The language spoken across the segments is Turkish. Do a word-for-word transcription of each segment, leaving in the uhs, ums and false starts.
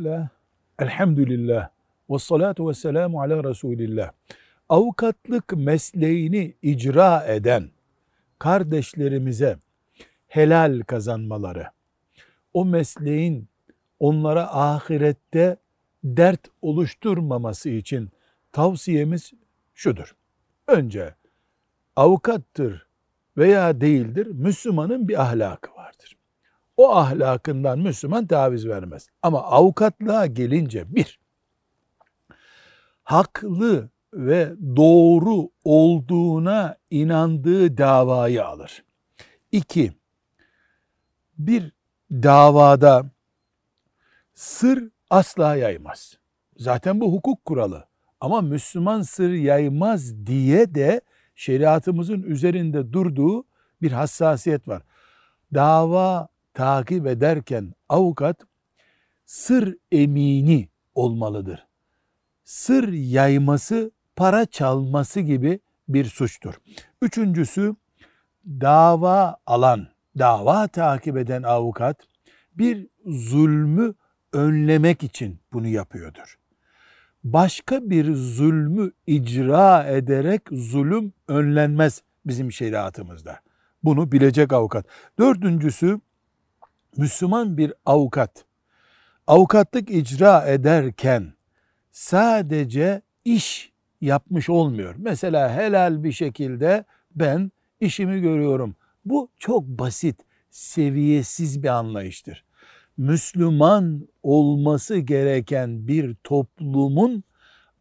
Bismillah, elhamdülillah, ve salatu ve selamu ala Resulillah. Avukatlık mesleğini icra eden kardeşlerimize helal kazanmaları, o mesleğin onlara ahirette dert oluşturmaması için tavsiyemiz şudur. Önce avukattır veya değildir, Müslümanın bir ahlakı vardır. O ahlakından Müslüman taviz vermez. Ama avukatlığa gelince bir, haklı ve doğru olduğuna inandığı davayı alır. İki, bir davada sır asla yaymaz. Zaten bu hukuk kuralı. Ama Müslüman sır yaymaz diye de şeriatımızın üzerinde durduğu bir hassasiyet var. Dava takip ederken avukat sır emini olmalıdır. Sır yayması, para çalması gibi bir suçtur. Üçüncüsü, dava alan, dava takip eden avukat bir zulmü önlemek için bunu yapıyordur. Başka bir zulmü icra ederek zulüm önlenmez bizim şeriatımızda. Bunu bilecek avukat. Dördüncüsü, Müslüman bir avukat, avukatlık icra ederken sadece iş yapmış olmuyor. Mesela helal bir şekilde ben işimi görüyorum. Bu çok basit, seviyesiz bir anlayıştır. Müslüman olması gereken bir toplumun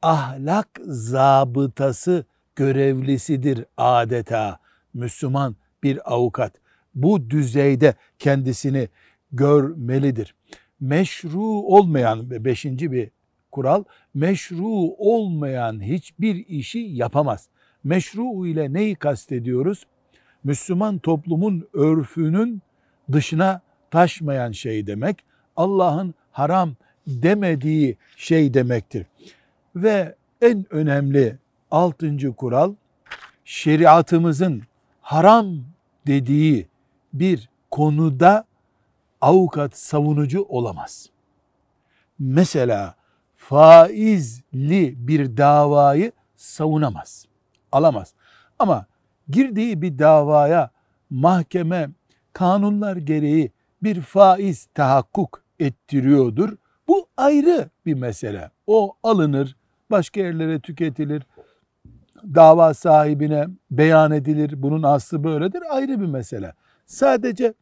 ahlak zabıtası görevlisidir adeta Müslüman bir avukat. Bu düzeyde kendisini görmelidir. Meşru olmayan, beşinci bir kural, meşru olmayan hiçbir işi yapamaz. Meşru ile neyi kastediyoruz? Müslüman toplumun örfünün dışına taşmayan şey demek, Allah'ın haram demediği şey demektir. Ve en önemli altıncı kural, şeriatımızın haram dediği bir konuda avukat savunucu olamaz. Mesela faizli bir davayı savunamaz, alamaz. Ama girdiği bir davaya mahkeme kanunlar gereği bir faiz tahakkuk ettiriyordur. Bu ayrı bir mesele. O alınır, başka yerlere tüketilir, dava sahibine beyan edilir. Bunun aslı böyledir, ayrı bir mesele. Sadece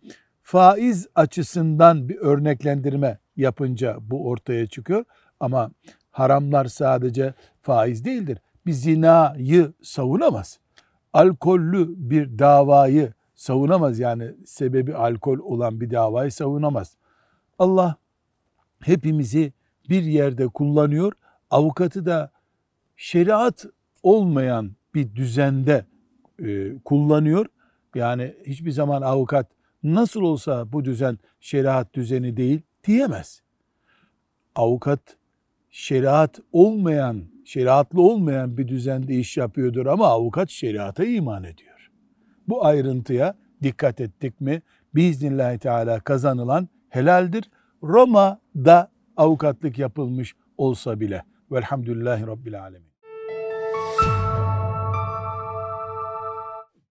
faiz açısından bir örneklendirme yapınca bu ortaya çıkıyor. Ama haramlar sadece faiz değildir. Bir zinayı savunamaz. Alkollü bir davayı savunamaz. Yani sebebi alkol olan bir davayı savunamaz. Allah hepimizi bir yerde kullanıyor. Avukatı da şeriat olmayan bir düzende e, kullanıyor. Yani hiçbir zaman avukat nasıl olsa bu düzen şeriat düzeni değil diyemez. Avukat şeriat olmayan, şeriatlı olmayan bir düzende iş yapıyordur ama avukat şeriata iman ediyor. Bu ayrıntıya dikkat ettik mi? Biiznillahü teala kazanılan helaldir. Roma'da avukatlık yapılmış olsa bile. Velhamdülillahi Rabbil alemin.